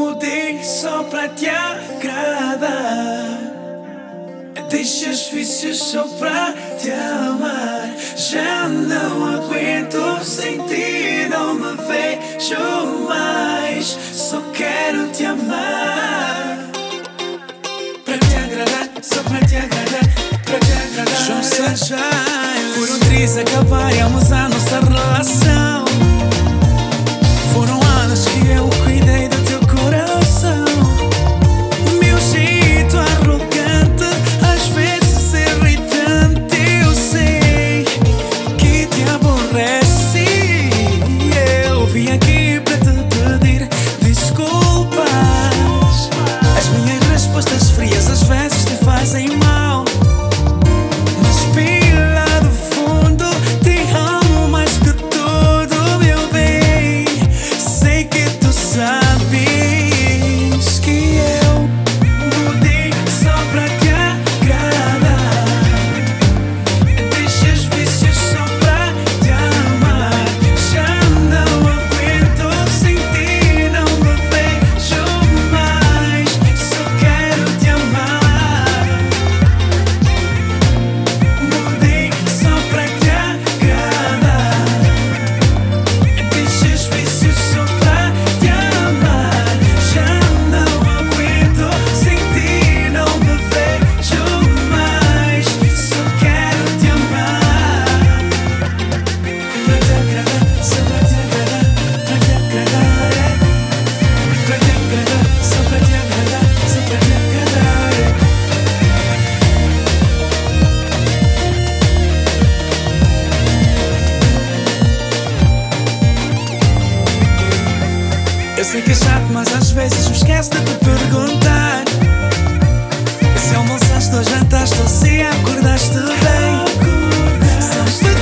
mudei só para te agradar. Deixa os vícios só para te amar. Já não aguento sem ti, não me vejo mais. Só quero te amar. Para te agradar, só para te agradar. Para te agradar, João Sanjay. Por um triz acabaremos a nossa relação. Foram anos que eu cuidei do teu coração. Meu jeito arrogante, às vezes irritante, eu sei que te aborrece. Eu vim aqui para te pedir desculpas. As minhas respostas frias às vezes te fazem mal. Eu sei que é chato, mas às vezes me esqueço de te perguntar se almoçaste ou jantaste ou se acordaste bem.